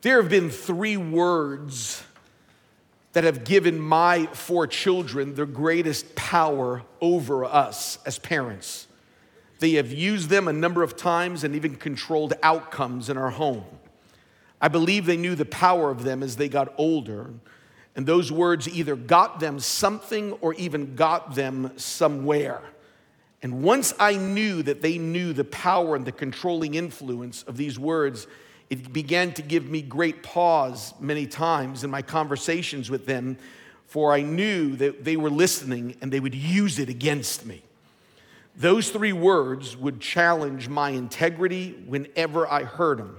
There have been three words that have given my four children the greatest power over us as parents. They have used them a number of times and even controlled outcomes in our home. I believe they knew the power of them as they got older, and those words either got them something or even got them somewhere. And once I knew that they knew the power and the controlling influence of these words, it began to give me great pause many times in my conversations with them, for I knew that they were listening and they would use it against me. Those three words would challenge my integrity whenever I heard them.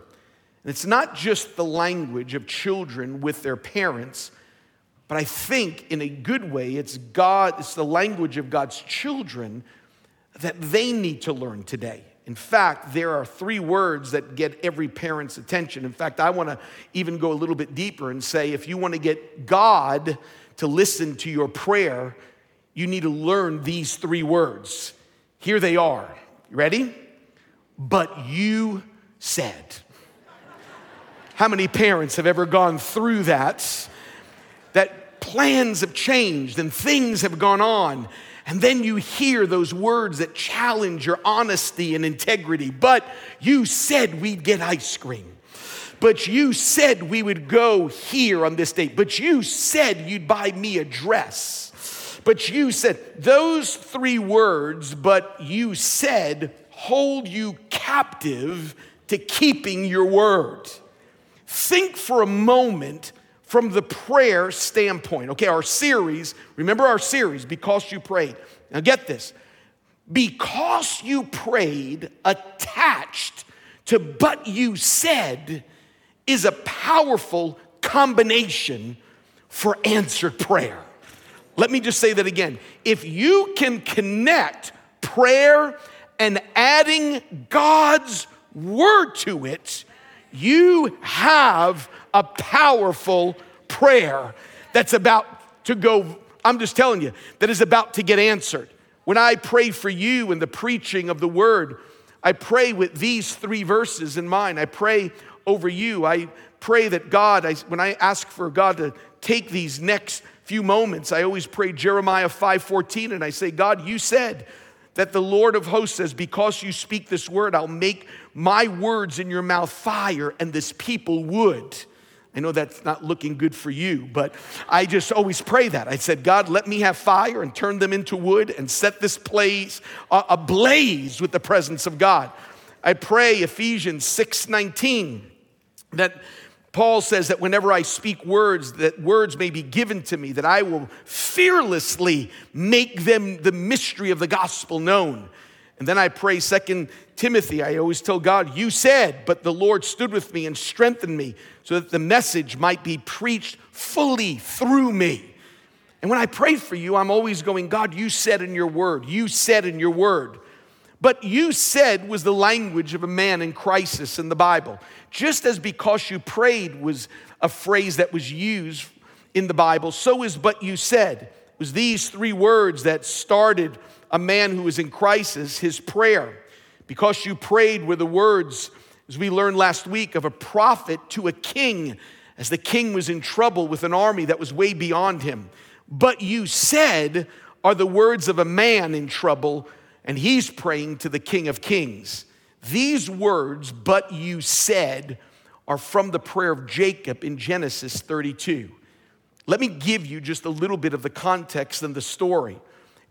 And it's not just the language of children with their parents, but I think in a good way, it's the language of God's children that they need to learn today. In fact, there are three words that get every parent's attention. In fact, I want to even go a little bit deeper and say, if you want to get God to listen to your prayer, you need to learn these three words. Here they are. You ready? But you said. How many parents have ever gone through that? That plans have changed and things have gone on. And then you hear those words that challenge your honesty and integrity. But you said we'd get ice cream. But you said we would go here on this date. But you said you'd buy me a dress. But you said, those three words, but you said, hold you captive to keeping your word. Think for a moment from the prayer standpoint. Okay, our series, remember our series, Because You Prayed. Now get this. Because you prayed, attached to but you said, is a powerful combination for answered prayer. Let me just say that again. If you can connect prayer and adding God's word to it, you have a powerful prayer that's about to go, I'm just telling you, that is about to get answered. When I pray for you in the preaching of the word, I pray with these three verses in mind. I pray over you. I pray that God, when I ask for God to take these next few moments, I always pray Jeremiah 5:14, and I say, God, you said that the Lord of hosts says, because you speak this word, I'll make my words in your mouth fire and this people wood. I know that's not looking good for you, but I just always pray that. I said, God, let me have fire and turn them into wood and set this place ablaze with the presence of God. I pray Ephesians 6:19 that Paul says that whenever I speak words, that words may be given to me, that I will fearlessly make them the mystery of the gospel known. And then I pray 2 Timothy, I always tell God, you said, but the Lord stood with me and strengthened me so that the message might be preached fully through me. And when I pray for you, I'm always going, God, you said in your word, you said in your word. But you said was the language of a man in crisis in the Bible. Just as because you prayed was a phrase that was used in the Bible, so is but you said. It was these three words that started a man who was in crisis, his prayer. Because you prayed were the words, as we learned last week, of a prophet to a king, as the king was in trouble with an army that was way beyond him. But you said are the words of a man in trouble, and he's praying to the King of Kings. These words, but you said, are from the prayer of Jacob in Genesis 32. Let me give you just a little bit of the context and the story.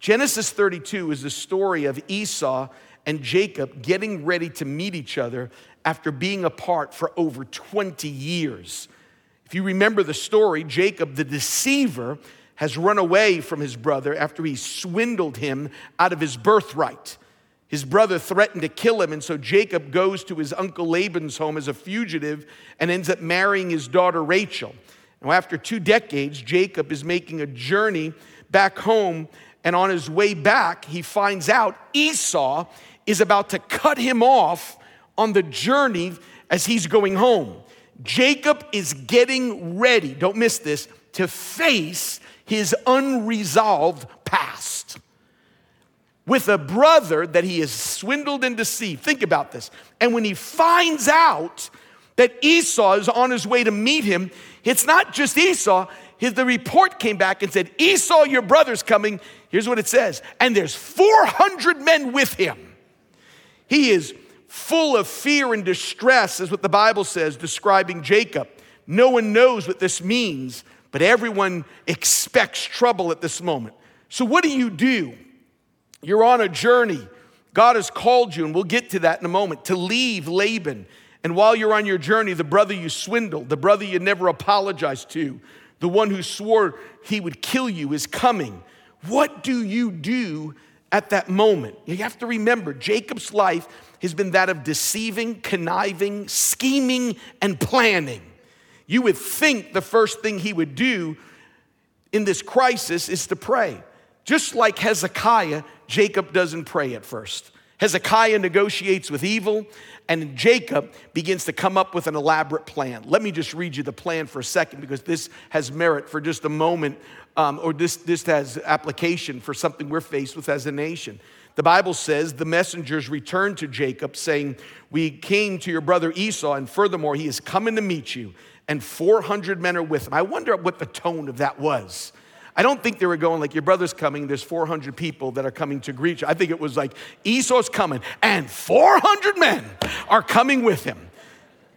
Genesis 32 is the story of Esau and Jacob getting ready to meet each other after being apart for over 20 years. If you remember the story, Jacob, the deceiver, has run away from his brother after he swindled him out of his birthright. His brother threatened to kill him, and so Jacob goes to his uncle Laban's home as a fugitive and ends up marrying his daughter Rachel. Now, after 2 decades, Jacob is making a journey back home, and on his way back, he finds out Esau is about to cut him off on the journey as he's going home. Jacob is getting ready, don't miss this, to face his unresolved past with a brother that he has swindled and deceived. Think about this. And when he finds out that Esau is on his way to meet him. It's not just Esau. The report came back and said, Esau, your brother's coming. Here's what it says. And there's 400 men with him. He is full of fear and distress, is what the Bible says, describing Jacob. No one knows what this means, but everyone expects trouble at this moment. So what do you do? You're on a journey. God has called you, and we'll get to that in a moment, to leave Laban. And while you're on your journey, the brother you swindled, the brother you never apologized to, the one who swore he would kill you is coming. What do you do at that moment? You have to remember, Jacob's life has been that of deceiving, conniving, scheming, and planning. You would think the first thing he would do in this crisis is to pray. Just like Hezekiah, Jacob doesn't pray at first. Hezekiah negotiates with evil, and Jacob begins to come up with an elaborate plan. Let me just read you the plan for a second, because this has merit for just a moment, or this has application for something we're faced with as a nation. The Bible says, the messengers returned to Jacob, saying, we came to your brother Esau, and furthermore, he is coming to meet you, and 400 men are with him. I wonder what the tone of that was. I don't think they were going like, your brother's coming, there's 400 people that are coming to greet you. I think it was like, Esau's coming, and 400 men are coming with him.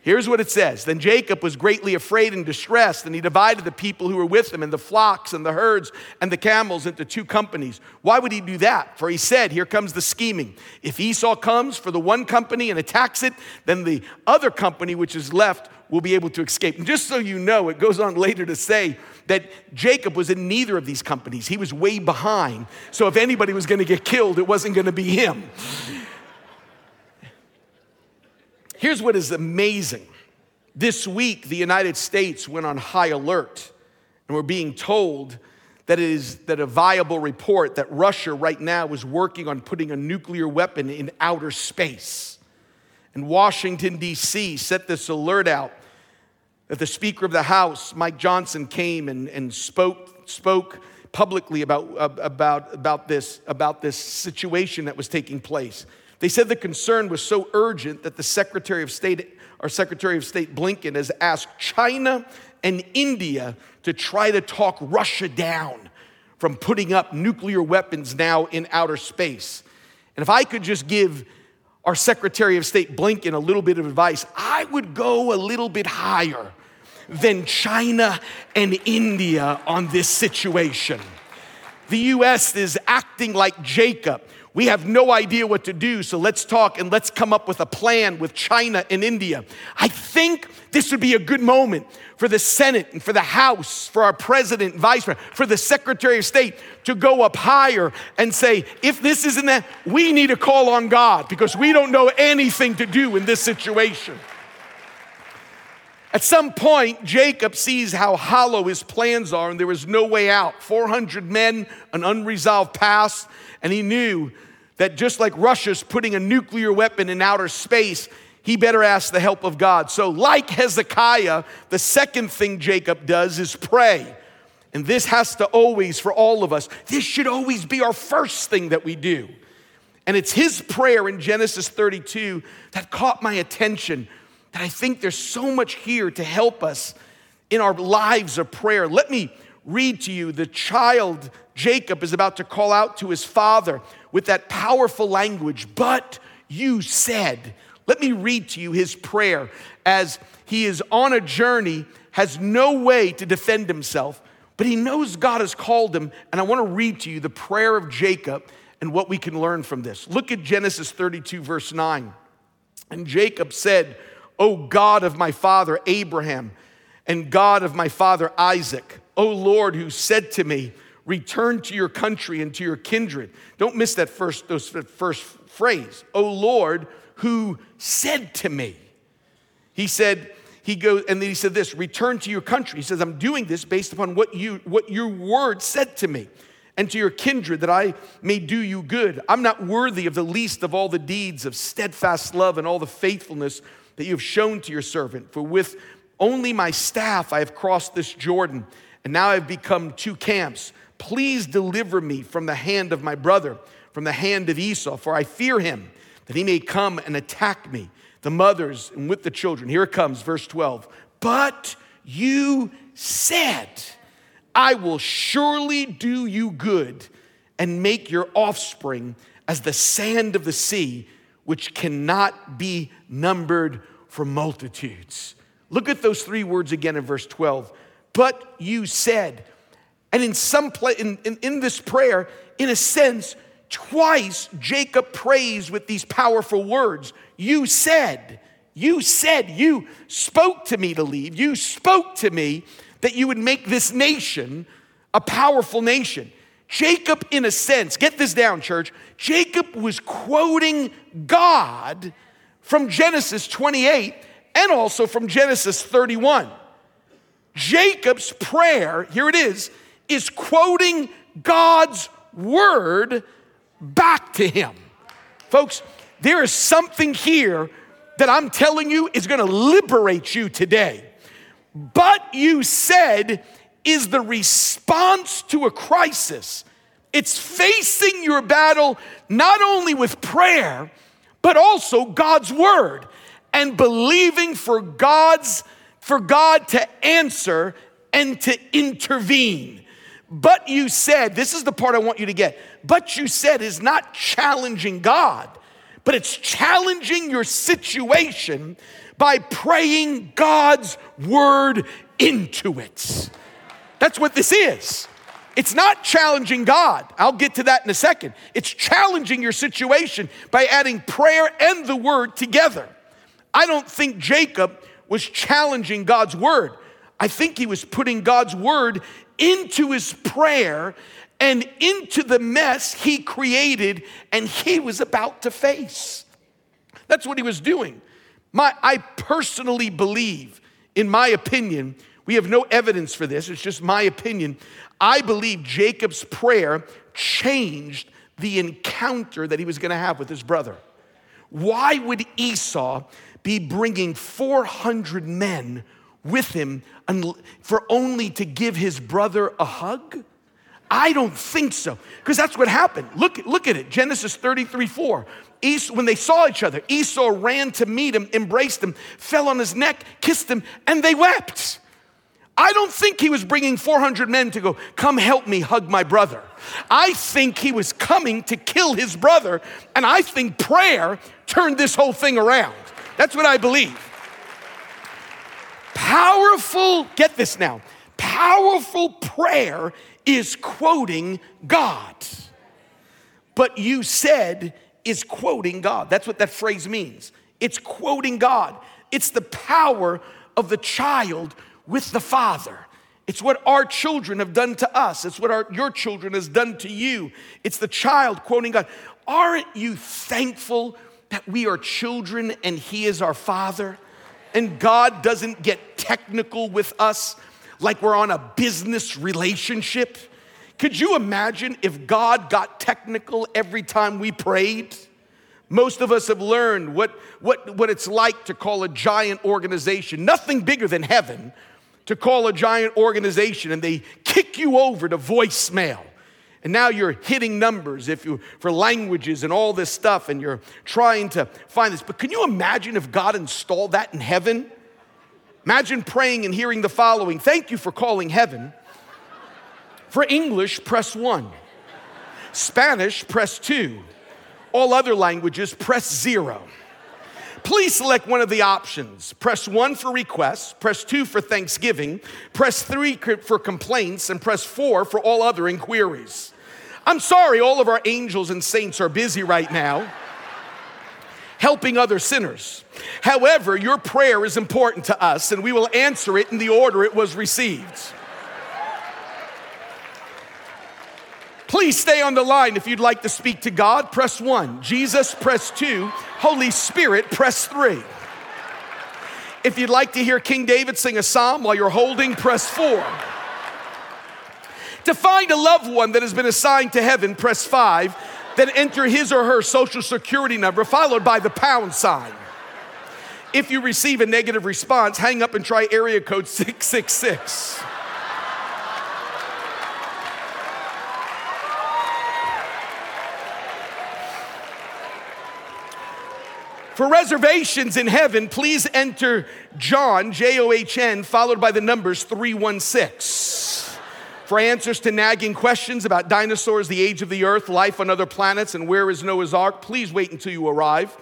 Here's what it says. Then Jacob was greatly afraid and distressed, and he divided the people who were with him and the flocks and the herds and the camels into two companies. Why would he do that? For he said, here comes the scheming. If Esau comes for the one company and attacks it, then the other company which is left will be able to escape. And just so you know, it goes on later to say that Jacob was in neither of these companies. He was way behind. So if anybody was going to get killed, it wasn't going to be him. Here's what is amazing. This week, the United States went on high alert, and we're being told that a viable report that Russia right now is working on putting a nuclear weapon in outer space. And Washington, D.C. set this alert out that the Speaker of the House, Mike Johnson, came and spoke publicly about this situation that was taking place. They said the concern was so urgent that the Secretary of State Blinken has asked China and India to try to talk Russia down from putting up nuclear weapons now in outer space. And if I could just give our Secretary of State Blinken a little bit of advice, I would go a little bit higher than China and India on this situation. The U.S. is acting like Jacob. We have no idea what to do, so let's talk and let's come up with a plan with China and India. I think this would be a good moment for the Senate and for the House, for our President and Vice President, for the Secretary of State to go up higher and say, if this isn't that, we need to call on God because we don't know anything to do in this situation. At some point, Jacob sees how hollow his plans are and there is no way out. 400 men, an unresolved past, and he knew that just like Russia's putting a nuclear weapon in outer space, he better ask the help of God. So like Hezekiah, the second thing Jacob does is pray. And this has to always, for all of us, this should always be our first thing that we do. And it's his prayer in Genesis 32 that caught my attention. That I think there's so much here to help us in our lives of prayer. Let me read to you the child Jacob is about to call out to his father with that powerful language, but you said. Let me read to you his prayer as he is on a journey, has no way to defend himself, but he knows God has called him, and I want to read to you the prayer of Jacob and what we can learn from this. Look at Genesis 32, verse 9. And Jacob said, O God of my father Abraham and God of my father Isaac, O Lord, who said to me, return to your country and to your kindred. Don't miss that first phrase. O Lord, who said to me. He said, he goes, and then he said this, return to your country. He says, I'm doing this based upon what your word said to me and to your kindred that I may do you good. I'm not worthy of the least of all the deeds of steadfast love and all the faithfulness that you have shown to your servant. For with only my staff I have crossed this Jordan, and now I have become two camps. Please deliver me from the hand of my brother, from the hand of Esau, for I fear him, that he may come and attack me. the mothers, and with the children. Here it comes, verse 12. But you said, I will surely do you good and make your offspring as the sand of the sea, which cannot be numbered for multitudes. Look at those three words again in verse 12. But you said, and in some in this prayer, in a sense, twice Jacob prays with these powerful words. You said, you spoke to me to leave. You spoke to me that you would make this nation a powerful nation. Jacob, in a sense, get this down, church. Jacob was quoting God from Genesis 28 and also from Genesis 31. Jacob's prayer, here it is quoting God's word back to him. Folks, there is something here that I'm telling you is going to liberate you today. But you said is the response to a crisis. It's facing your battle not only with prayer, but also God's word and believing for God to answer and to intervene. But you said, this is the part I want you to get. But you said is not challenging God, but it's challenging your situation by praying God's word into it. That's what this is. It's not challenging God. I'll get to that in a second. It's challenging your situation by adding prayer and the word together. I don't think Jacob was challenging God's word. I think he was putting God's word into his prayer and into the mess he created and he was about to face. That's what he was doing. I personally believe, in my opinion, we have no evidence for this, it's just my opinion. I believe Jacob's prayer changed the encounter that he was going to have with his brother. Why would Esau be bringing 400 men with him for only to give his brother a hug? I don't think so, because that's what happened. Look at it, Genesis 33:4. When they saw each other, Esau ran to meet him, embraced him, fell on his neck, kissed him, and they wept. I don't think he was bringing 400 men to go, come help me hug my brother. I think he was coming to kill his brother, and I think prayer turned this whole thing around. That's what I believe. Powerful, get this now, powerful prayer is quoting God. But you said is quoting God. That's what that phrase means. It's quoting God. It's the power of the child with the father. It's what our children have done to us. It's what your children has done to you. It's the child quoting God. Aren't you thankful that we are children and he is our father? And God doesn't get technical with us like we're on a business relationship. Could you imagine if God got technical every time we prayed? Most of us have learned what it's like to call a giant organization, nothing bigger than heaven, to call a giant organization and they kick you over to voicemail. And now you're hitting numbers for languages and all this stuff, and you're trying to find this. But can you imagine if God installed that in heaven? Imagine praying and hearing the following. Thank you for calling heaven. For English, press 1. Spanish, press 2. All other languages, press 0. Please select one of the options. Press 1 for requests, press 2 for thanksgiving, press 3 for complaints, and press 4 for all other inquiries. I'm sorry, all of our angels and saints are busy right now helping other sinners. However, your prayer is important to us, and we will answer it in the order it was received. Please stay on the line if you'd like to speak to God. Press 1. Jesus, press 2. Holy Spirit, press 3. If you'd like to hear King David sing a psalm while you're holding, press 4. To find a loved one that has been assigned to heaven, press 5. Then enter his or her social security number followed by the #. If you receive a negative response, hang up and try area code 666. For reservations in heaven, please enter John, J-O-H-N, followed by the numbers 316. For answers to nagging questions about dinosaurs, the age of the earth, life on other planets, and where is Noah's Ark, please wait until you arrive.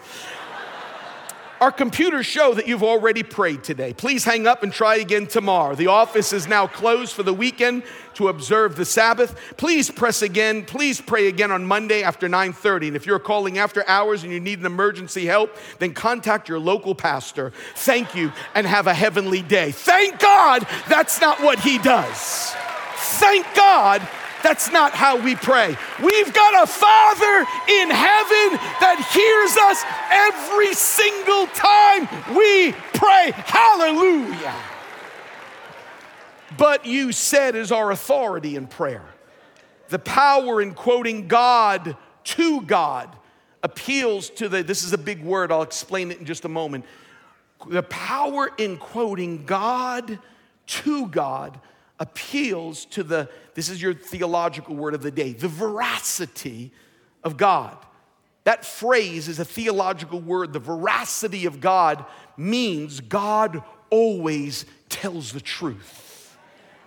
Our computers show that you've already prayed today. Please hang up and try again tomorrow. The office is now closed for the weekend to observe the Sabbath. Please press again. Please pray again on Monday after 9:30. And if you're calling after hours and you need an emergency help, then contact your local pastor. Thank you and have a heavenly day. Thank God that's not what he does. Thank God that's not how we pray. We've got a Father in heaven that hears us every single time we pray. Hallelujah. But you said is our authority in prayer. The power in quoting God to God appeals to the, this is a big word, I'll explain it in just a moment. The power in quoting God to God appeals to the, this is your theological word of the day, the veracity of God. That phrase is a theological word. The veracity of God means God always tells the truth.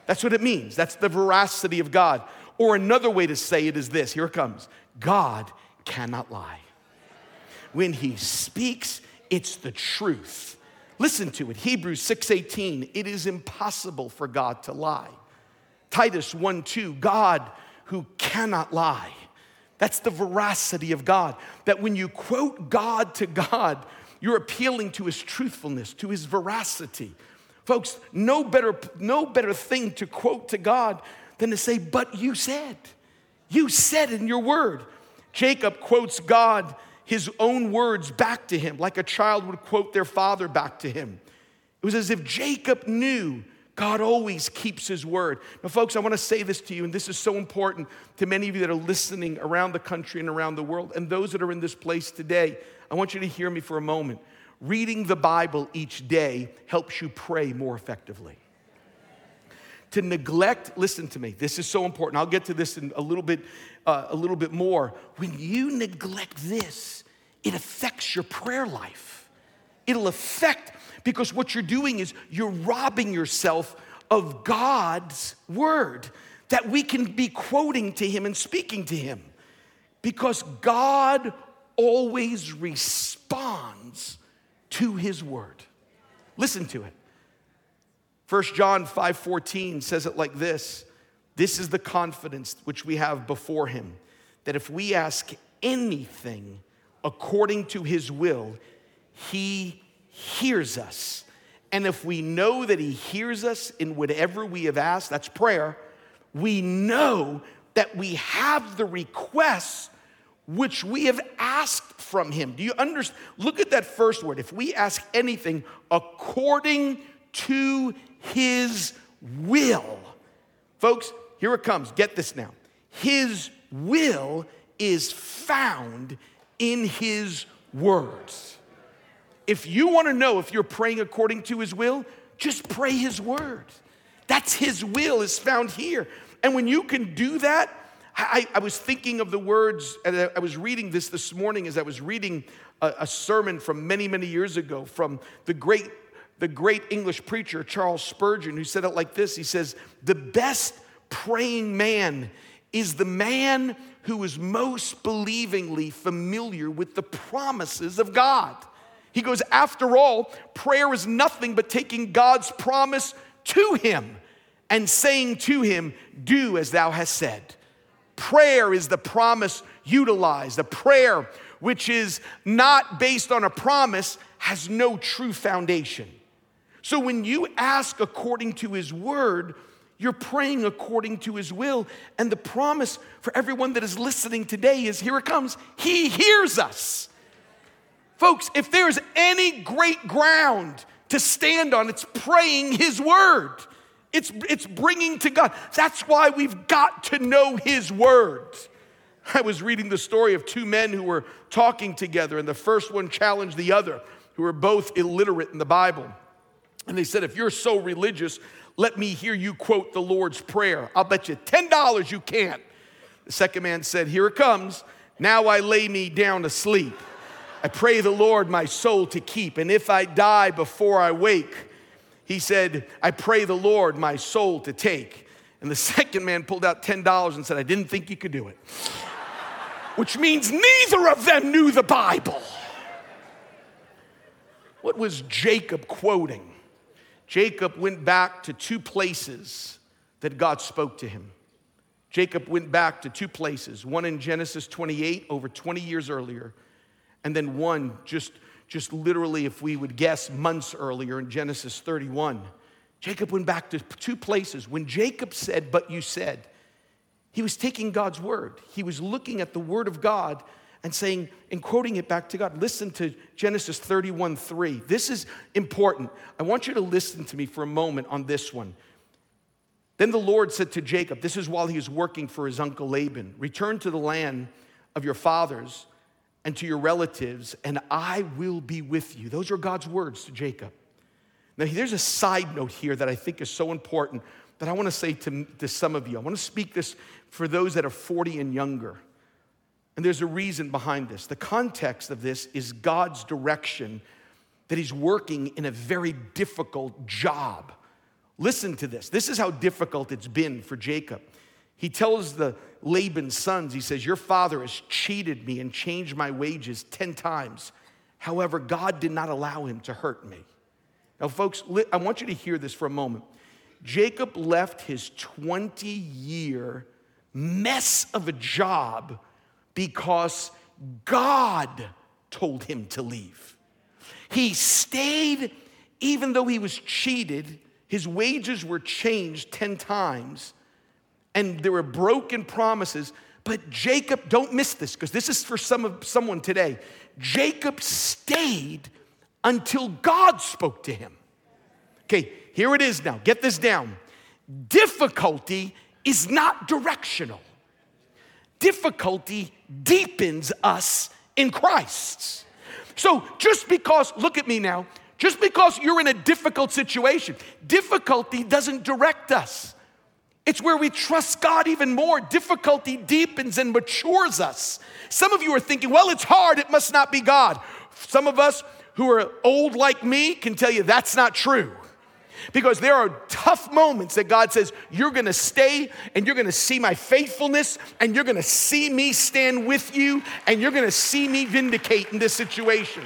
That's what it means. That's the veracity of God. Or another way to say it is this. Here it comes. God cannot lie. When he speaks, it's the truth. Listen to it, Hebrews 6:18, it is impossible for God to lie. Titus 1:2, God who cannot lie. That's the veracity of God, that when you quote God to God, you're appealing to his truthfulness, to his veracity. Folks, no better thing to quote to God than to say, but you said. You said in your word. Jacob quotes God, his own words back to him, like a child would quote their father back to him. It was as if Jacob knew God always keeps his word. Now, folks, I want to say this to you, and this is so important to many of you that are listening around the country and around the world, and those that are in this place today, I want you to hear me for a moment. Reading the Bible each day helps you pray more effectively. To neglect, listen to me, this is so important. I'll get to this in a little bit more. When you neglect this, it affects your prayer life. It'll affect, because what you're doing is you're robbing yourself of God's word that we can be quoting to him and speaking to him. Because God always responds to his word. Listen to it. 1 John 5:14 says it like this. This is the confidence which we have before him, that if we ask anything according to his will, he hears us. And if we know that he hears us in whatever we have asked, that's prayer, we know that we have the requests which we have asked from him. Do you understand? Look at that first word. If we ask anything according to his will. Folks, here it comes. Get this now. His will is found in his words. If you want to know if you're praying according to his will, just pray his word. That's his will is found here. And when you can do that, I was thinking of the words, and I was reading this morning as I was reading a sermon from many, many years ago from the great English preacher, Charles Spurgeon, who said it like this. He says, the best praying man is the man who is most believingly familiar with the promises of God. He goes, after all, prayer is nothing but taking God's promise to him and saying to him, do as thou hast said. Prayer is the promise utilized. The prayer which is not based on a promise has no true foundation. So when you ask according to his word, you're praying according to his will. And the promise for everyone that is listening today is, here it comes, he hears us. Folks, if there's any great ground to stand on, it's praying his word. It's bringing to God. That's why we've got to know his word. I was reading the story of two men who were talking together, and the first one challenged the other, who were both illiterate in the Bible. And they said, if you're so religious, let me hear you quote the Lord's Prayer. I'll bet you $10 you can't. The second man said, here it comes. Now I lay me down to sleep. I pray the Lord my soul to keep, and if I die before I wake, he said, I pray the Lord my soul to take. And the second man pulled out $10 and said, I didn't think you could do it. Which means neither of them knew the Bible. What was Jacob quoting? Jacob went back to two places that God spoke to him. Jacob went back to two places, one in Genesis 28 over 20 years earlier, and then one just literally, if we would guess, months earlier in Genesis 31. Jacob went back to two places. When Jacob said, but you said, he was taking God's word. He was looking at the word of God and saying, and quoting it back to God. Listen to Genesis 31:3. This is important. I want you to listen to me for a moment on this one. Then the Lord said to Jacob, this is while he was working for his uncle Laban, return to the land of your fathers and to your relatives, and I will be with you. Those are God's words to Jacob. Now, there's a side note here that I think is so important that I want to say to some of you. I want to speak this for those that are 40 and younger. And there's a reason behind this. The context of this is God's direction that he's working in a very difficult job. Listen to this. This is how difficult it's been for Jacob. He tells the Laban's sons, he says, your father has cheated me and changed my wages 10 times. However, God did not allow him to hurt me. Now, folks, I want you to hear this for a moment. Jacob left his 20-year mess of a job because God told him to leave. He stayed even though he was cheated. His wages were changed 10 times, and there were broken promises. But Jacob, don't miss this, because this is for someone today. Jacob stayed until God spoke to him. Okay, here it is now. Get this down. Difficulty is not directional. Difficulty deepens us in Christ. So just because, look at me now, just because you're in a difficult situation, difficulty doesn't direct us. It's where we trust God even more. Difficulty deepens and matures us. Some of you are thinking, well, it's hard, it must not be God. Some of us who are old like me can tell you that's not true. Because there are tough moments that God says, you're going to stay and you're going to see my faithfulness and you're going to see me stand with you and you're going to see me vindicate in this situation.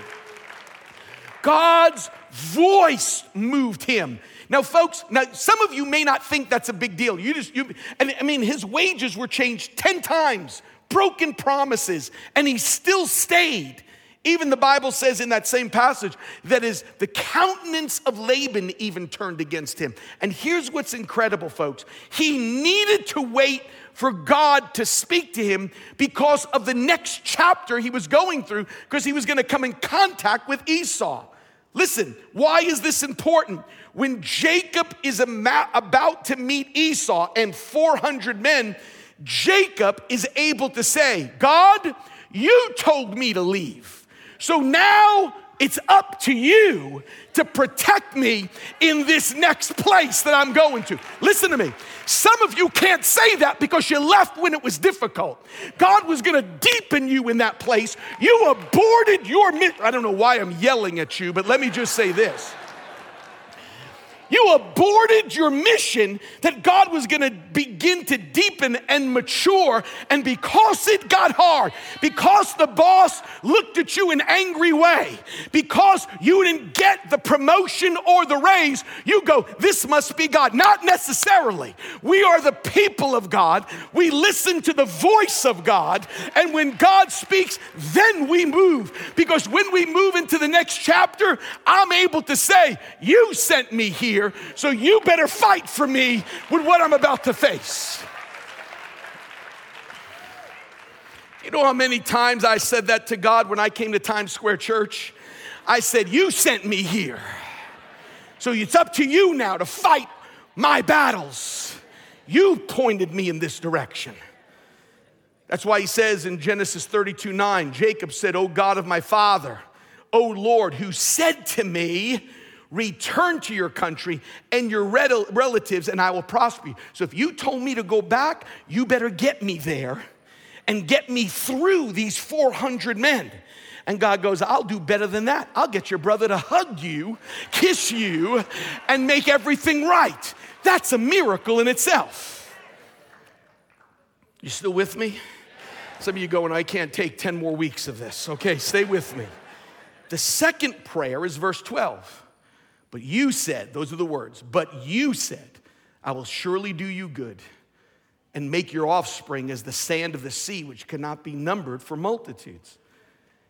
God's voice moved him. Now, folks, some of you may not think that's a big deal. His wages were changed 10 times, broken promises, and he still stayed. Even the Bible says in that same passage that is the countenance of Laban even turned against him. And here's what's incredible, folks. He needed to wait for God to speak to him because of the next chapter he was going through, because he was going to come in contact with Esau. Listen, why is this important? When Jacob is about to meet Esau and 400 men, Jacob is able to say, God, you told me to leave. So now it's up to you to protect me in this next place that I'm going to. Listen to me. Some of you can't say that because you left when it was difficult. God was going to deepen you in that place. You aborted your mission. I don't know why I'm yelling at you, but let me just say this. You aborted your mission that God was going to begin to deepen and mature. And because it got hard, because the boss looked at you in an angry way, because you didn't get the promotion or the raise, you go, this must be God. Not necessarily. We are the people of God. We listen to the voice of God. And when God speaks, then we move. Because when we move into the next chapter, I'm able to say, you sent me here. So you better fight for me with what I'm about to face. You know how many times I said that to God when I came to Times Square Church? I said, you sent me here. So it's up to you now to fight my battles. You pointed me in this direction. That's why he says in Genesis 32:9, Jacob said, O God of my father, O Lord, who said to me, return to your country and your relatives, and I will prosper you. So if you told me to go back, you better get me there and get me through these 400 men. And God goes, I'll do better than that. I'll get your brother to hug you, kiss you, and make everything right. That's a miracle in itself. You still with me? Some of you going, I can't take 10 more weeks of this. Okay, stay with me. The second prayer is verse 12. But you said, those are the words, but you said, I will surely do you good and make your offspring as the sand of the sea, which cannot be numbered for multitudes.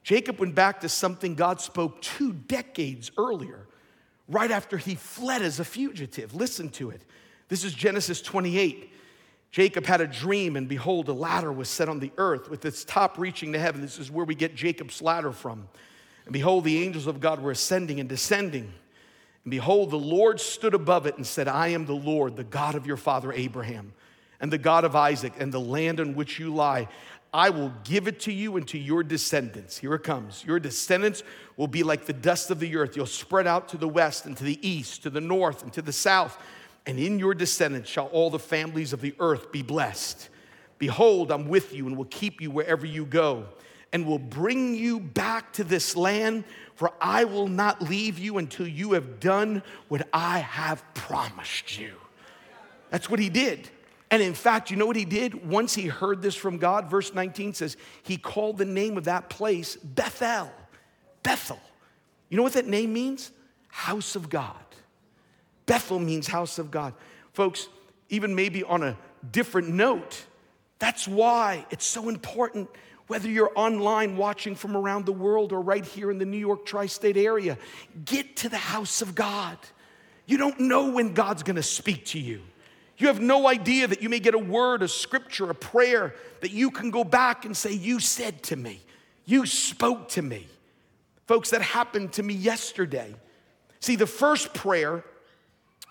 Jacob went back to something God spoke 2 decades earlier, right after he fled as a fugitive. Listen to it. This is Genesis 28. Jacob had a dream, and behold, a ladder was set on the earth with its top reaching to heaven. This is where we get Jacob's ladder from. And behold, the angels of God were ascending and descending. And behold, the Lord stood above it and said, I am the Lord, the God of your father Abraham, and the God of Isaac, and the land on which you lie. I will give it to you and to your descendants. Here it comes. Your descendants will be like the dust of the earth. You'll spread out to the west and to the east, to the north and to the south. And in your descendants shall all the families of the earth be blessed. Behold, I'm with you and will keep you wherever you go, and will bring you back to this land, for I will not leave you until you have done what I have promised you. That's what he did. And in fact, you know what he did? Once he heard this from God, verse 19 says, he called the name of that place Bethel. Bethel. You know what that name means? House of God. Bethel means house of God. Folks, even maybe on a different note, that's why it's so important, whether you're online watching from around the world or right here in the New York tri-state area, get to the house of God. You don't know when God's going to speak to you. You have no idea that you may get a word, a scripture, a prayer that you can go back and say, you said to me, you spoke to me. Folks, that happened to me yesterday. See, the first prayer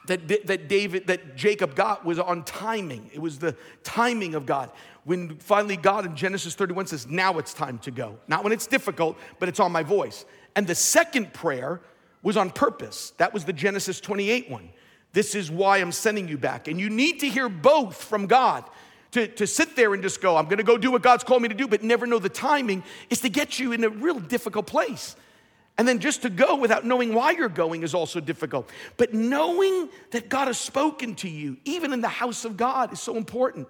that Jacob got was on timing. It was the timing of God. When finally God in Genesis 31 says, now it's time to go. Not when it's difficult, but it's on my voice. And the second prayer was on purpose. That was the Genesis 28 one. This is why I'm sending you back. And you need to hear both from God. To sit there and just go, I'm going to go do what God's called me to do, but never know the timing, is to get you in a real difficult place. And then just to go without knowing why you're going is also difficult. But knowing that God has spoken to you, even in the house of God, is so important.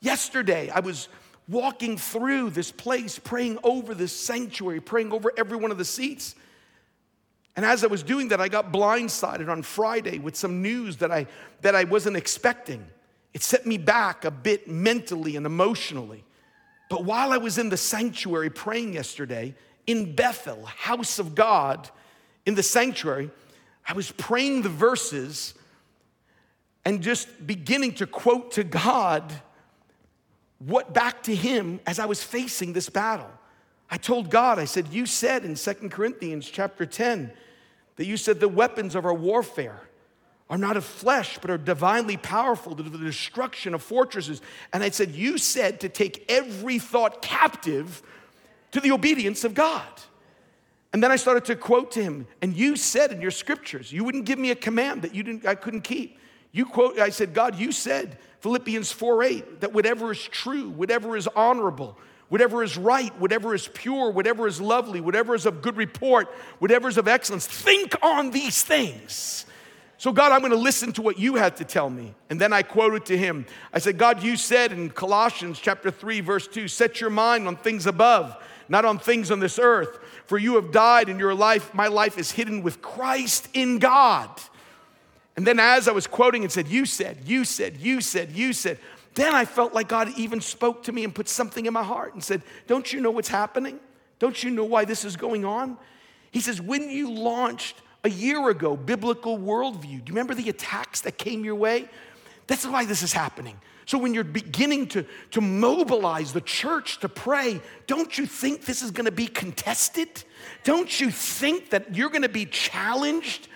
Yesterday, I was walking through this place, praying over this sanctuary, praying over every one of the seats. And as I was doing that, I got blindsided on Friday with some news that I wasn't expecting. It set me back a bit mentally and emotionally. But while I was in the sanctuary praying yesterday, in Bethel, house of God, in the sanctuary, I was praying the verses and just beginning to quote to God what back to him as I was facing this battle. I told God, I said, you said in 2 Corinthians chapter 10, that you said the weapons of our warfare are not of flesh, but are divinely powerful to the destruction of fortresses. And I said, you said to take every thought captive to the obedience of God. And then I started to quote to him, and you said in your scriptures, you wouldn't give me a command that I couldn't keep. I said, God, you said, Philippians 4:8, that whatever is true, whatever is honorable, whatever is right, whatever is pure, whatever is lovely, whatever is of good report, whatever is of excellence, think on these things. So God, I'm going to listen to what you had to tell me. And then I quoted to him. I said, God, you said in Colossians chapter 3, verse 2, set your mind on things above, not on things on this earth. For you have died and your life, my life is hidden with Christ in God. And then as I was quoting and said, you said, you said, you said, you said, then I felt like God even spoke to me and put something in my heart and said, don't you know what's happening? Don't you know why this is going on? He says, when you launched a year ago biblical worldview, do you remember the attacks that came your way? That's why this is happening. So when you're beginning to mobilize the church to pray, don't you think this is going to be contested? Don't you think that you're going to be challenged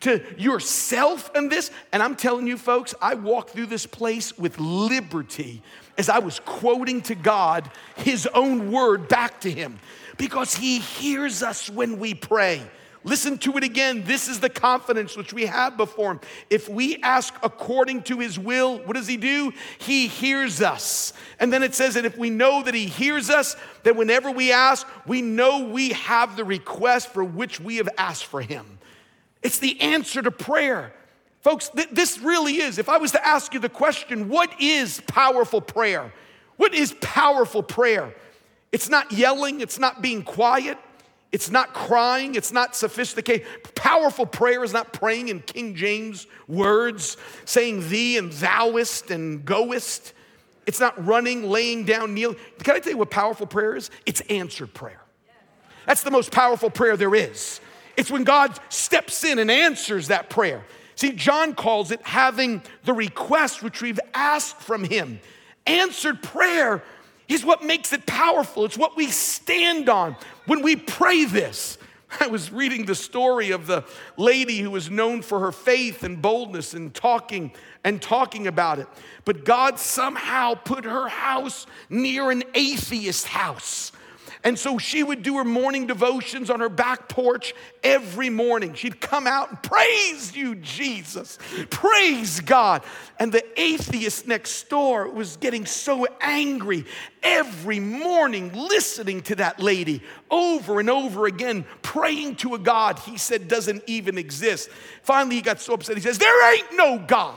to yourself and this? And I'm telling you, folks, I walked through this place with liberty as I was quoting to God his own word back to him, because he hears us when we pray. Listen to it again. This is the confidence which we have before him. If we ask according to his will, what does he do? He hears us. And then it says that if we know that he hears us, then whenever we ask, we know we have the request for which we have asked for him. It's the answer to prayer. Folks, this really is. If I was to ask you the question, what is powerful prayer? What is powerful prayer? It's not yelling. It's not being quiet. It's not crying. It's not sophisticated. Powerful prayer is not praying in King James words, saying thee and thouest and goest. It's not running, laying down, kneeling. Can I tell you what powerful prayer is? It's answered prayer. That's the most powerful prayer there is. It's when God steps in and answers that prayer. See, John calls it having the request which we've asked from him. Answered prayer is what makes it powerful. It's what we stand on when we pray this. I was reading the story of the lady who was known for her faith and boldness and talking about it. But God somehow put her house near an atheist house. And so she would do her morning devotions on her back porch every morning. She'd come out and praise you, Jesus. Praise God. And the atheist next door was getting so angry every morning listening to that lady over and over again, praying to a God he said doesn't even exist. Finally, he got so upset. He says, "There ain't no God."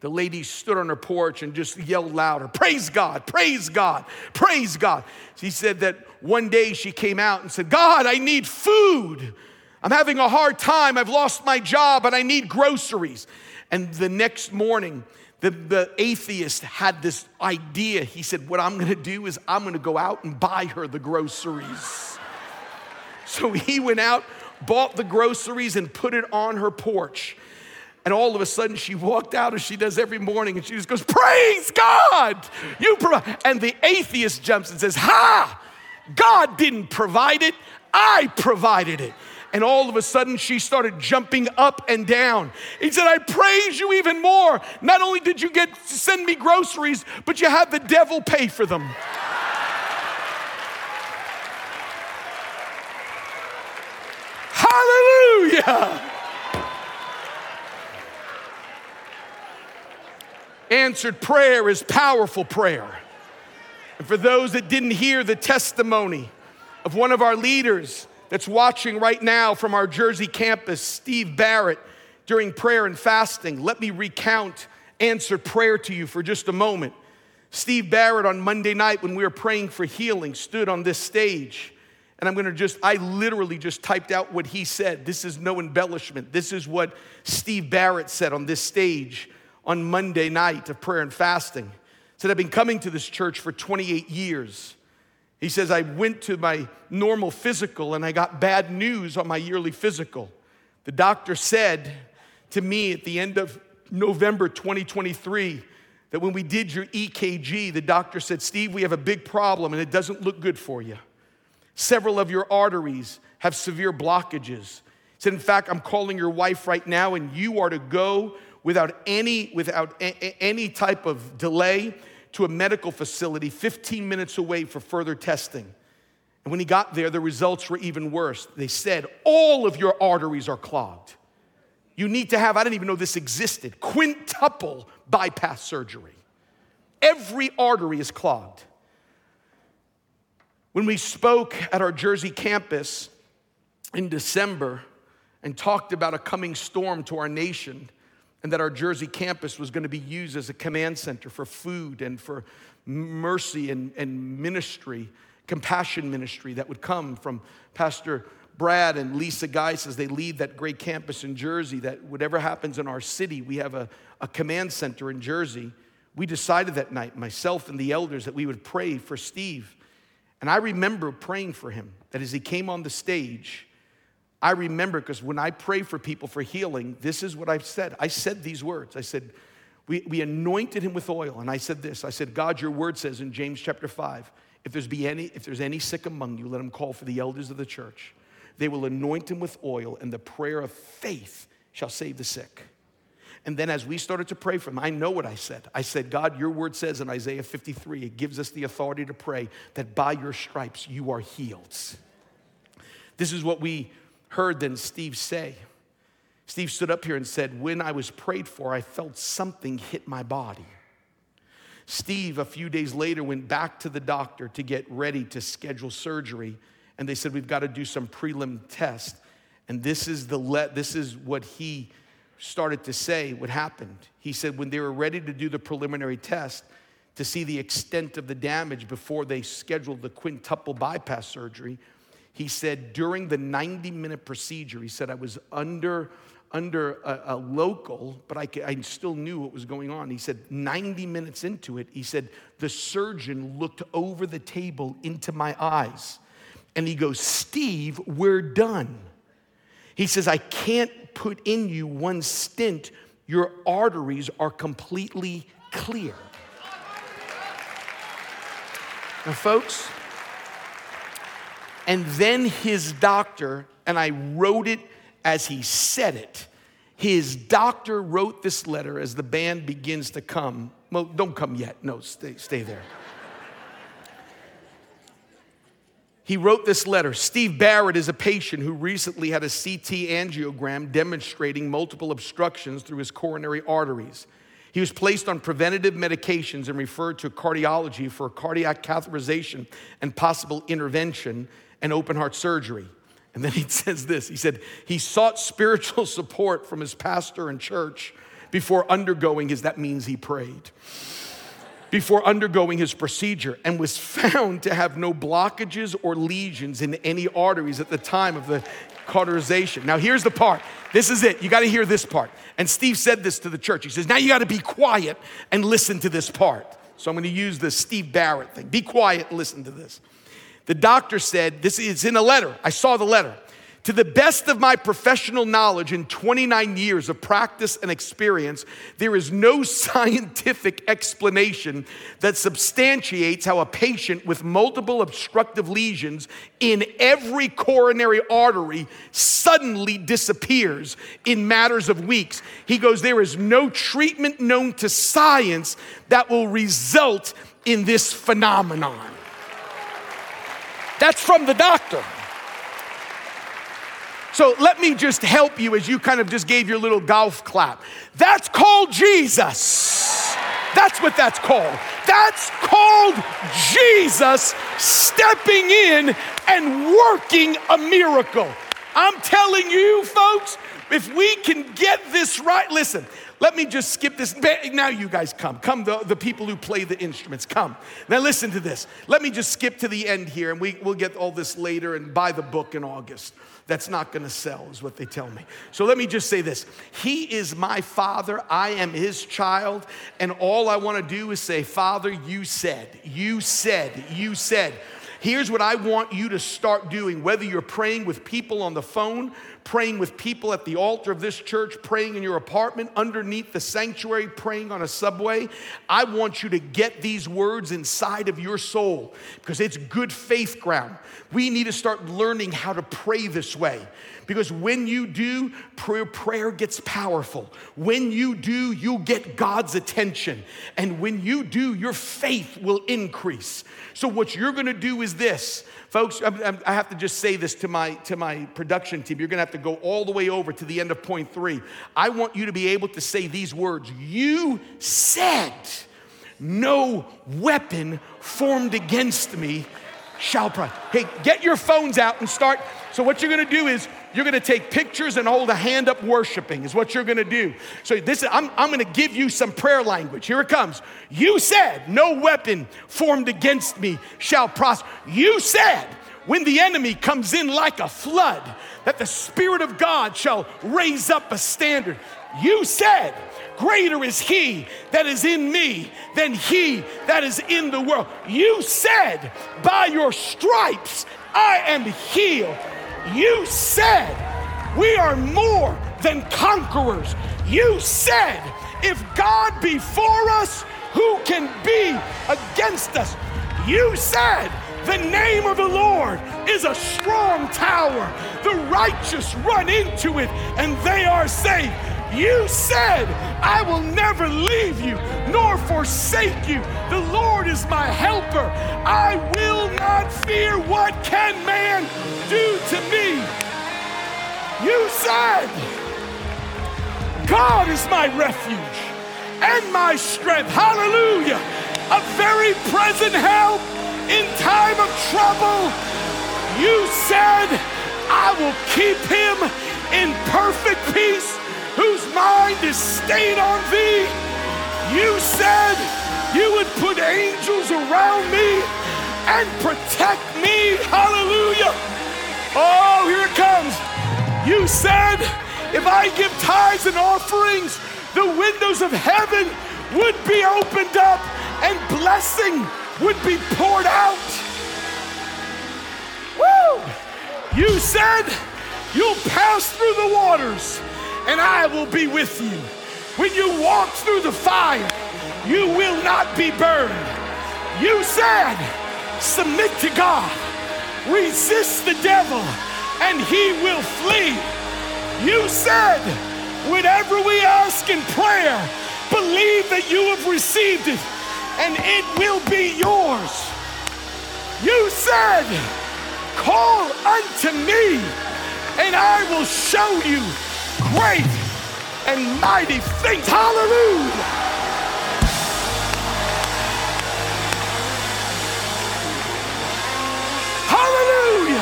The lady stood on her porch and just yelled louder, "Praise God, praise God, praise God." She said that one day she came out and said, "God, I need food. I'm having a hard time. I've lost my job and I need groceries." And the next morning, the atheist had this idea. He said, "What I'm gonna do is I'm gonna go out and buy her the groceries." So he went out, bought the groceries and put it on her porch. And all of a sudden, she walked out as she does every morning, and she just goes, "Praise God, you provide." And the atheist jumps and says, "Ha, God didn't provide it, I provided it." And all of a sudden, she started jumping up and down. He said, "I praise you even more. Not only did you send me groceries, but you had the devil pay for them." Hallelujah. Answered prayer is powerful prayer. And for those that didn't hear the testimony of one of our leaders that's watching right now from our Jersey campus, Steve Barrett, during prayer and fasting, let me recount answered prayer to you for just a moment. Steve Barrett on Monday night when we were praying for healing stood on this stage. And I literally just typed out what he said. This is no embellishment. This is what Steve Barrett said on this stage on Monday night of prayer and fasting. Said, "I've been coming to this church for 28 years. He says, "I went to my normal physical and I got bad news on my yearly physical. The doctor said to me at the end of November 2023 that when we did your EKG, the doctor said, 'Steve, we have a big problem and it doesn't look good for you. Several of your arteries have severe blockages.'" He said, "In fact, I'm calling your wife right now and you are to go without any type of delay to a medical facility 15 minutes away for further testing." And when he got there, the results were even worse. They said, "All of your arteries are clogged. You need to have," I didn't even know this existed, "quintuple bypass surgery. Every artery is clogged." When we spoke at our Jersey campus in December and talked about a coming storm to our nation, and that our Jersey campus was going to be used as a command center for food and for mercy and ministry, compassion ministry that would come from Pastor Brad and Lisa Geis as they lead that great campus in Jersey, that whatever happens in our city, we have a command center in Jersey. We decided that night, myself and the elders, that we would pray for Steve. And I remember praying for him, that as he came on the stage, I remember, because when I pray for people for healing, this is what I've said. I said these words. I said, we anointed him with oil. And I said this. I said, "God, your word says in James chapter 5, if there's any sick among you, let him call for the elders of the church. They will anoint him with oil, and the prayer of faith shall save the sick." And then as we started to pray for him, I know what I said. I said, "God, your word says in Isaiah 53, it gives us the authority to pray that by your stripes you are healed." This is what we heard then Steve say. Steve stood up here and said, when I was prayed for, I felt something hit my body. Steve, a few days later, went back to the doctor to get ready to schedule surgery. And they said, we've got to do some prelim test. And this is what he started to say, what happened. He said, when they were ready to do the preliminary test to see the extent of the damage before they scheduled the quintuple bypass surgery, he said, during the 90-minute procedure, he said, I was under a local, but I still knew what was going on. He said, 90 minutes into it, he said, the surgeon looked over the table into my eyes. And he goes, Steve, we're done. He says, I can't put in you one stent. Your arteries are completely clear. Now, folks, and then his doctor, and I wrote it as he said it, his doctor wrote this letter as the band begins to come. Well, don't come yet. No, stay there. He wrote this letter. Steve Barrett is a patient who recently had a CT angiogram demonstrating multiple obstructions through his coronary arteries. He was placed on preventative medications and referred to cardiology for cardiac catheterization and possible intervention and open heart surgery. And then he says this. He said he sought spiritual support from his pastor and church before undergoing his, that means he prayed, before undergoing his procedure, and was found to have no blockages or lesions in any arteries at the time of the cauterization. Now here's the part. This is it. You got to hear this part. And Steve said this to the church. He says, now you got to be quiet and listen to this part. So I'm going to use the Steve Barrett thing. Be quiet and listen to this. The doctor said, this is in a letter. I saw the letter. To the best of my professional knowledge and 29 years of practice and experience, there is no scientific explanation that substantiates how a patient with multiple obstructive lesions in every coronary artery suddenly disappears in matters of weeks. He goes, there is no treatment known to science that will result in this phenomenon. That's from the doctor. So let me just help you as you kind of just gave your little golf clap. That's called Jesus. That's what that's called. That's called Jesus stepping in and working a miracle. I'm telling you, folks, if we can get this right, listen, let me just skip this. Now you guys come. Come, the people who play the instruments, come. Now listen to this. Let me just skip to the end here, and we'll get all this later and buy the book in August. That's not going to sell is what they tell me. So let me just say this. He is my father. I am his child. And all I want to do is say, Father, you said, you said, you said. Here's what I want you to start doing, whether you're praying with people on the phone, praying with people at the altar of this church, praying in your apartment, underneath the sanctuary, praying on a subway. I want you to get these words inside of your soul because it's good faith ground. We need to start learning how to pray this way because when you do, prayer gets powerful. When you do, you'll get God's attention. And when you do, your faith will increase. So what you're going to do is this. Folks, I have to just say this to my production team. You're going to have to go all the way over to the end of point 3. I want you to be able to say these words. You said, no weapon formed against me shall prosper. Hey, get your phones out and start. So what you're going to do is you're going to take pictures and hold a hand up worshiping is what you're going to do. So this, I'm going to give you some prayer language. Here it comes. You said, no weapon formed against me shall prosper. You said, when the enemy comes in like a flood, that the Spirit of God shall raise up a standard. You said, greater is he that is in me than he that is in the world. You said, by your stripes I am healed. You said we are more than conquerors. You said if God be for us, who can be against us? You said the name of the Lord is a strong tower. The righteous run into it and they are saved. You said, I will never leave you nor forsake you. The Lord is my helper. I will not fear. What can man do to me? You said, God is my refuge and my strength. Hallelujah. A very present help in time of trouble. You said, I will keep him in perfect peace, whose mind is stayed on thee. You said you would put angels around me and protect me. Hallelujah. Oh, here it comes. You said, if I give tithes and offerings, the windows of heaven would be opened up and blessing would be poured out. Woo! You said, you'll pass through the waters and I will be with you. When you walk through the fire, you will not be burned. You said, submit to God, resist the devil, and he will flee. You said, whatever we ask in prayer, believe that you have received it, and it will be yours. You said, call unto me, and I will show you great and mighty things. Hallelujah. Hallelujah.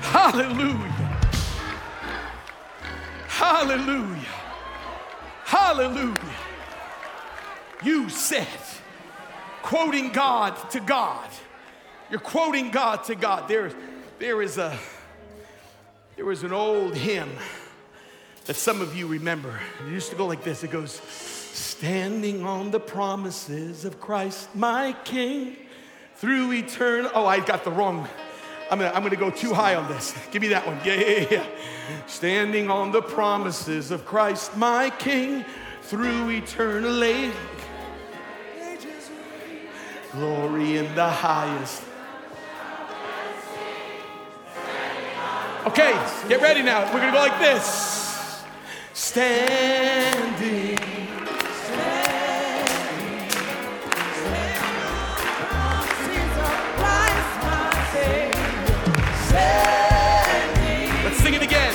Hallelujah. Hallelujah. Hallelujah. Hallelujah. You said, quoting God to God. You're quoting God to God. There is an old hymn that some of you remember. It used to go like this. It goes, standing on the promises of Christ, my King, through eternal. Oh, I got the wrong. I'm gonna go too high on this. Give me that one. Yeah. Standing on the promises of Christ, my King, through eternal age. Glory in the highest. Okay, get ready now. We're going to go like this. Standing. Let's sing it again.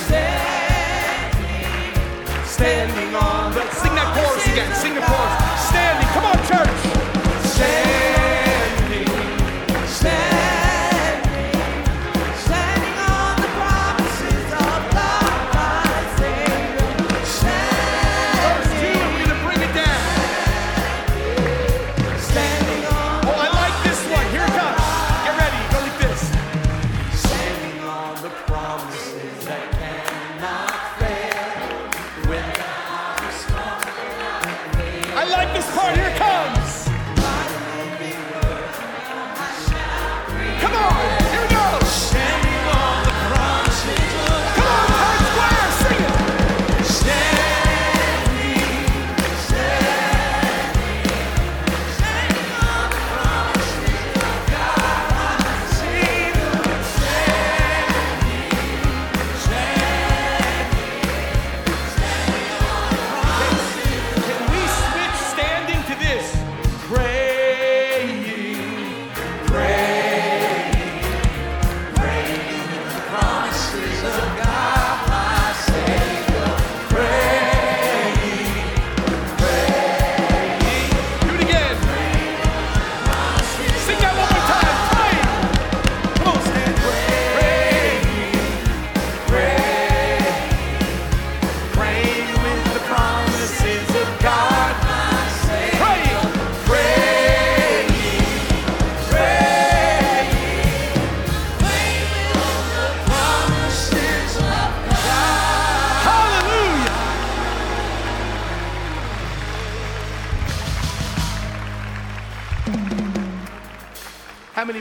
Standing on the... Sing that chorus again. Sing the chorus. Standing. Come on, church. Standing.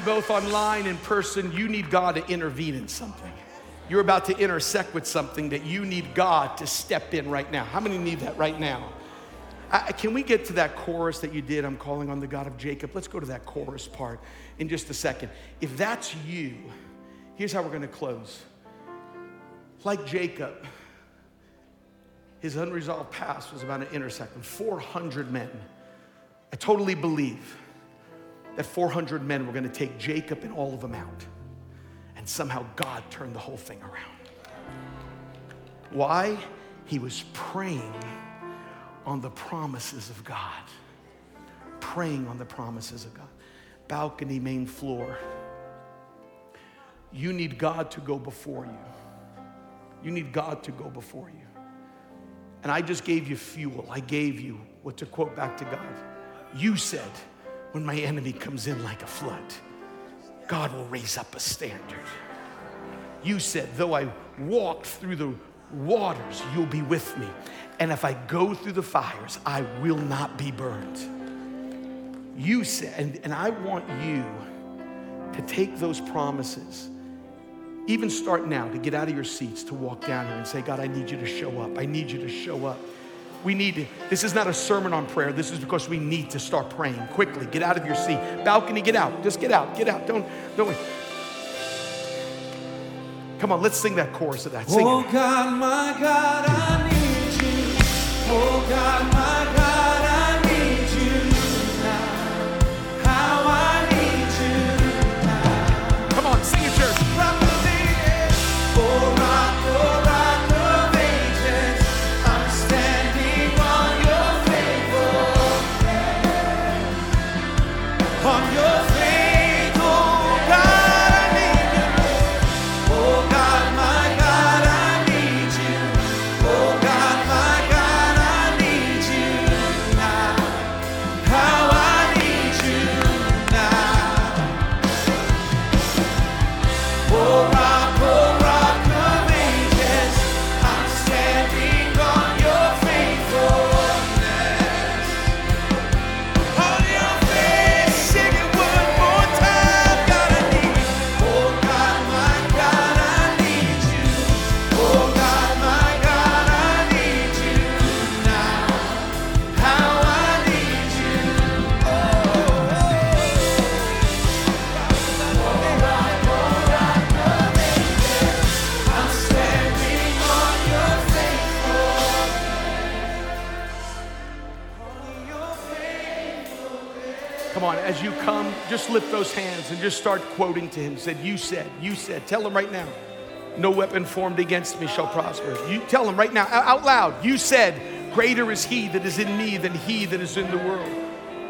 Both online and in person, you need God to intervene in something. You're about to intersect with something that you need God to step in right now. How many need that right now? Can we get to that chorus that you did? I'm calling on the God of Jacob. Let's go to that chorus part in just a second. If that's you, here's how we're going to close. Like Jacob, his unresolved past was about an intersection. 400 men. I totally believe that 400 men were going to take Jacob and all of them out. And somehow God turned the whole thing around. Why? He was praying on the promises of God. Praying on the promises of God. Balcony, main floor. You need God to go before you. You need God to go before you. And I just gave you fuel. I gave you what to quote back to God. You said, when my enemy comes in like a flood, God will raise up a standard. You said, though I walked through the waters, you'll be with me. And if I go through the fires, I will not be burned. You said, and I want you to take those promises. Even start now to get out of your seats, to walk down here and say, God, I need you to show up. I need you to show up. We need to, this is not a sermon on prayer. This is because we need to start praying quickly. Get out of your seat. Balcony, get out. Just get out. Get out. Don't wait. Come on, let's sing that chorus of that. Sing it. Oh God, my God, I need you. Oh God, my God. As you come, just lift those hands and just start quoting to him. Said, you said, tell him right now, no weapon formed against me shall prosper. You tell him right now, out loud, you said, greater is he that is in me than he that is in the world.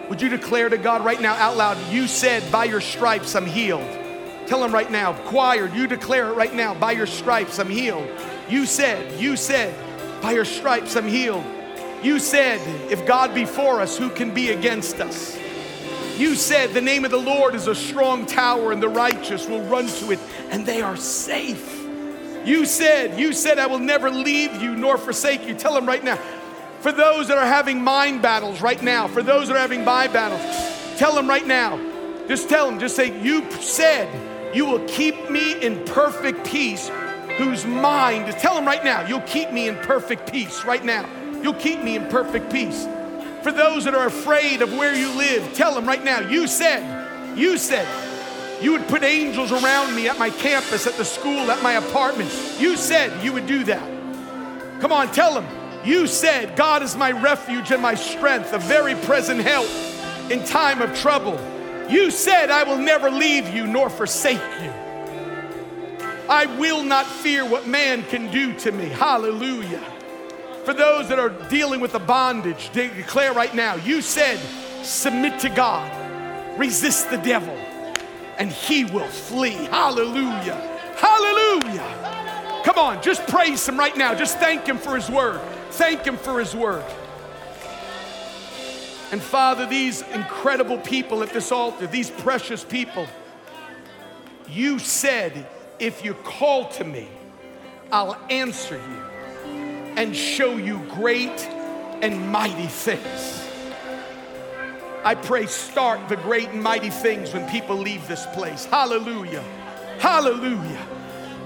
Would you declare to God right now, out loud, you said, by your stripes I'm healed. Tell him right now, choir, you declare it right now, by your stripes I'm healed. You said, by your stripes I'm healed. You said, if God be for us, who can be against us? You said the name of the Lord is a strong tower and the righteous will run to it and they are safe. You said, I will never leave you nor forsake you. Tell them right now. For those that are having mind battles right now, for those that are having mind battles, tell them right now. Just tell them, just say, you said you will keep me in perfect peace whose mind, tell them right now, you'll keep me in perfect peace right now. You'll keep me in perfect peace. For those that are afraid of where you live, tell them right now, you said, you would put angels around me at my campus, at the school, at my apartment. You said you would do that. Come on, tell them. You said, God is my refuge and my strength, a very present help in time of trouble. You said, I will never leave you nor forsake you. I will not fear what man can do to me. Hallelujah. For those that are dealing with the bondage, they declare right now, you said, submit to God, resist the devil, and he will flee. Hallelujah. Hallelujah. Come on, just praise him right now. Just thank him for his word. Thank him for his word. And Father, these incredible people at this altar, these precious people, you said, if you call to me, I'll answer you and show you great and mighty things. I pray, start the great and mighty things when people leave this place. Hallelujah. Hallelujah.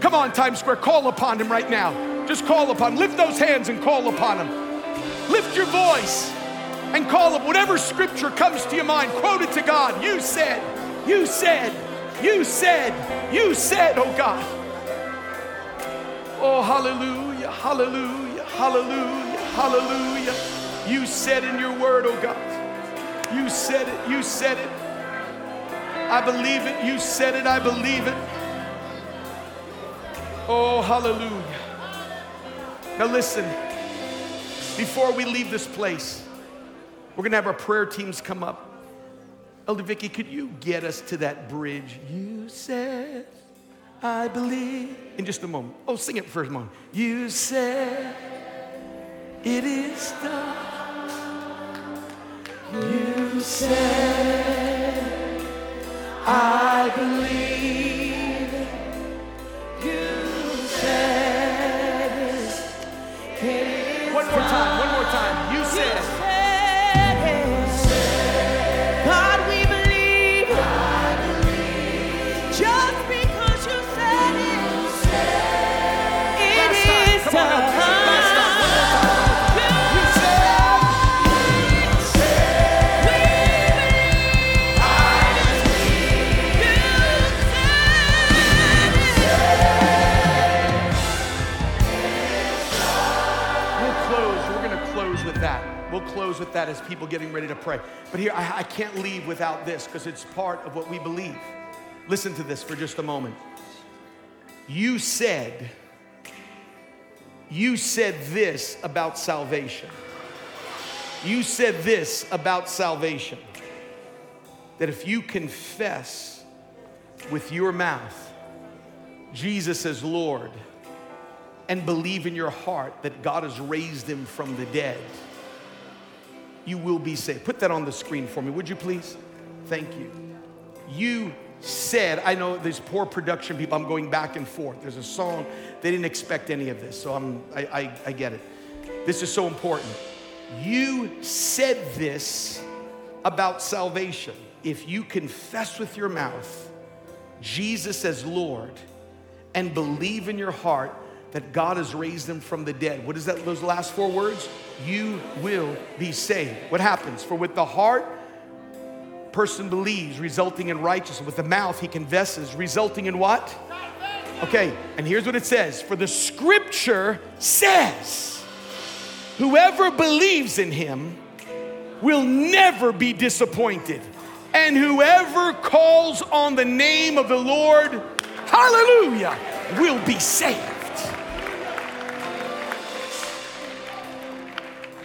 Come on, Times Square, call upon him right now. Just call upon him. Lift those hands and call upon him. Lift your voice. and call up whatever scripture comes to your mind. Quote it to God. You said, you said, you said, you said, oh God. Oh, hallelujah, hallelujah, hallelujah, hallelujah. You said in your word, oh God. You said it, you said it. I believe it, you said it, I believe it. Oh, hallelujah. Now listen, before we leave this place, we're going to have our prayer teams come up. Elder Vicky, could you get us to that bridge? You said, I believe. In just a moment. Oh, sing it for a moment. You said, it is done. You said, I believe. You said, it is done. One more time. You said. Close with that as people getting ready to pray. But here, I can't leave without this because it's part of what we believe. Listen to this for just a moment. You said this about salvation. You said this about salvation, that if you confess with your mouth Jesus as Lord and believe in your heart that God has raised him from the dead, you will be saved. Put that on the screen for me, would you please? Thank you. You said, I know there's poor production people, I'm going back and forth. There's a song, they didn't expect any of this, so I get it. This is so important. You said this about salvation. If you confess with your mouth Jesus as Lord and believe in your heart that God has raised them from the dead. What is that, those last four words? You will be saved. What happens? For with the heart, person believes, resulting in righteousness. With the mouth, he confesses, resulting in what? Okay, and here's what it says. For the scripture says, whoever believes in him will never be disappointed. And whoever calls on the name of the Lord, hallelujah, will be saved.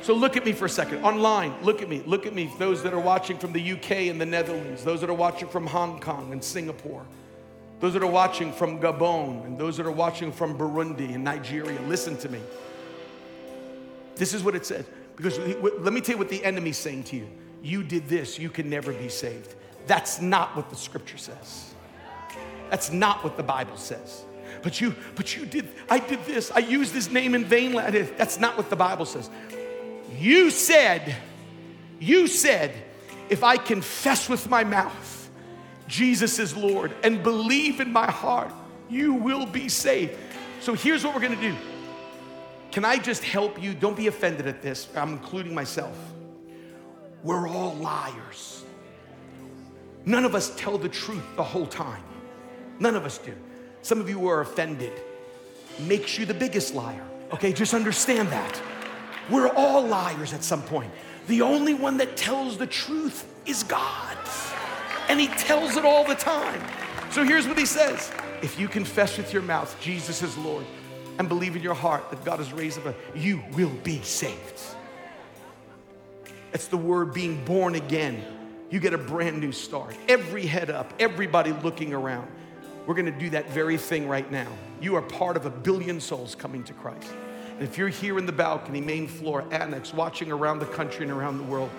So look at me for a second. Online, look at me. Those that are watching from the UK and the Netherlands, those that are watching from Hong Kong and Singapore, those that are watching from Gabon, and those that are watching from Burundi and Nigeria, listen to me. This is what it says. Because let me tell you what the enemy's saying to you. You did this, you can never be saved. That's not what the scripture says. That's not what the Bible says. I did this, I used this name in vain. That's not what the Bible says. You said, if I confess with my mouth, Jesus is Lord, and believe in my heart, you will be saved. So here's what we're going to do. Can I just help you? Don't be offended at this. I'm including myself. We're all liars. None of us tell the truth the whole time. None of us do. Some of you are offended. Makes you the biggest liar. Okay, just understand that. We're all liars at some point. The only one that tells the truth is God. And he tells it all the time. So here's what he says. If you confess with your mouth, Jesus is Lord, and believe in your heart that God has raised up, you will be saved. That's the word being born again. You get a brand new start. Every head up, everybody looking around. We're gonna do that very thing right now. You are part of 1 billion souls coming to Christ. And if you're here in the balcony, main floor, annex, watching around the country and around the world,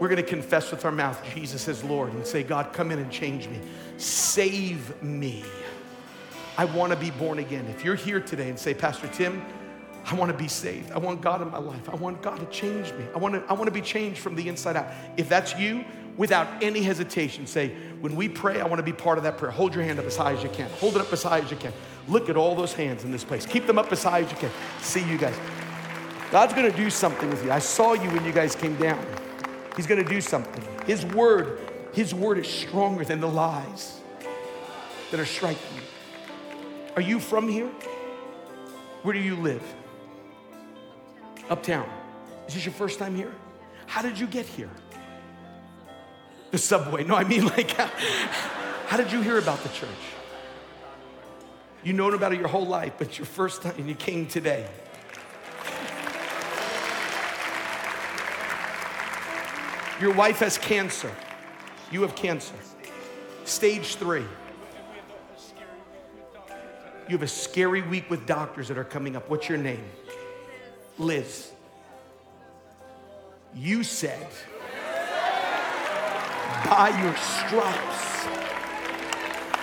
we're going to confess with our mouth, Jesus is Lord, and say, God, come in and change me. Save me. I want to be born again. If you're here today and say, Pastor Tim, I want to be saved. I want God in my life. I want God to change me. I want to be changed from the inside out. If that's you, without any hesitation, say, when we pray, I want to be part of that prayer. Hold your hand up as high as you can. Hold it up as high as you can. Look at all those hands in this place. Keep them up as high as you can. See you guys. God's going to do something with you. I saw you when you guys came down. He's going to do something. His word is stronger than the lies that are striking you. Are you from here? Where do you live? Uptown. Is this your first time here? How did you get here? The subway. No, I mean like, how did you hear about the church? You've known about it your whole life, but your first time, and you came today. Your wife has cancer. You have cancer. Stage 3. You have a scary week with doctors that are coming up. What's your name? Liz. You said, by your stripes,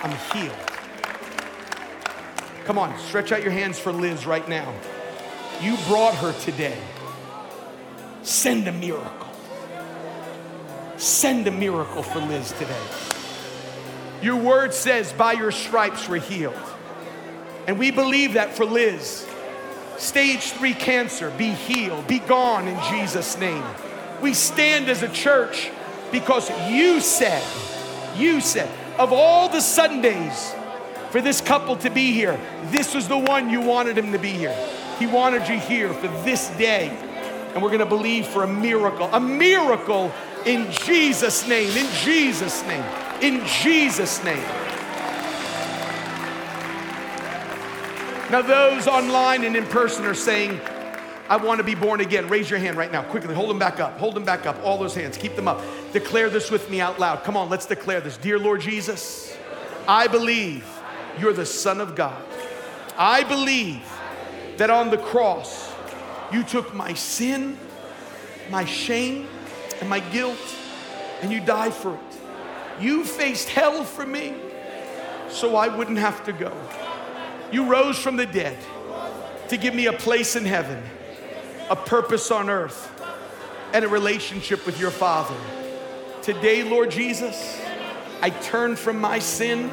I'm healed. Come on, stretch out your hands for Liz right now. You brought her today. Send a miracle. Send a miracle for Liz today. Your word says, by your stripes we're healed. And we believe that for Liz. Stage 3 cancer, be healed, be gone in Jesus' name. We stand as a church because you said, of all the Sundays for this couple to be here, this was the one you wanted him to be here. He wanted you here for this day. And we're gonna believe for a miracle in Jesus' name, in Jesus' name, in Jesus' name. Now those online and in person are saying, I want to be born again. Raise your hand right now, quickly. Hold them back up. Hold them back up. All those hands. Keep them up. Declare this with me out loud. Come on, let's declare this. Dear Lord Jesus, I believe you're the Son of God. I believe that on the cross, you took my sin, my shame, and my guilt, and you died for it. You faced hell for me so I wouldn't have to go. You rose from the dead to give me a place in heaven, a purpose on earth, and a relationship with your Father. Today, Lord Jesus, I turn from my sin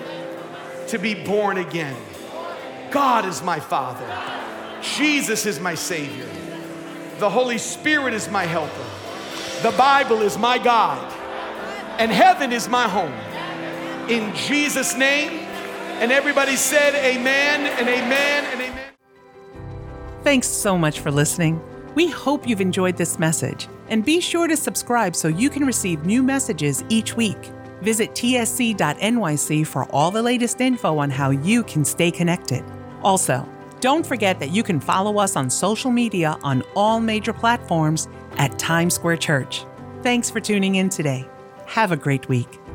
to be born again. God is my Father. Jesus is my Savior. The Holy Spirit is my helper. The Bible is my guide. And heaven is my home. In Jesus' name. And everybody said amen and amen and amen. Thanks so much for listening. We hope you've enjoyed this message. And be sure to subscribe so you can receive new messages each week. Visit tsc.nyc for all the latest info on how you can stay connected. Also, don't forget that you can follow us on social media on all major platforms at Times Square Church. Thanks for tuning in today. Have a great week.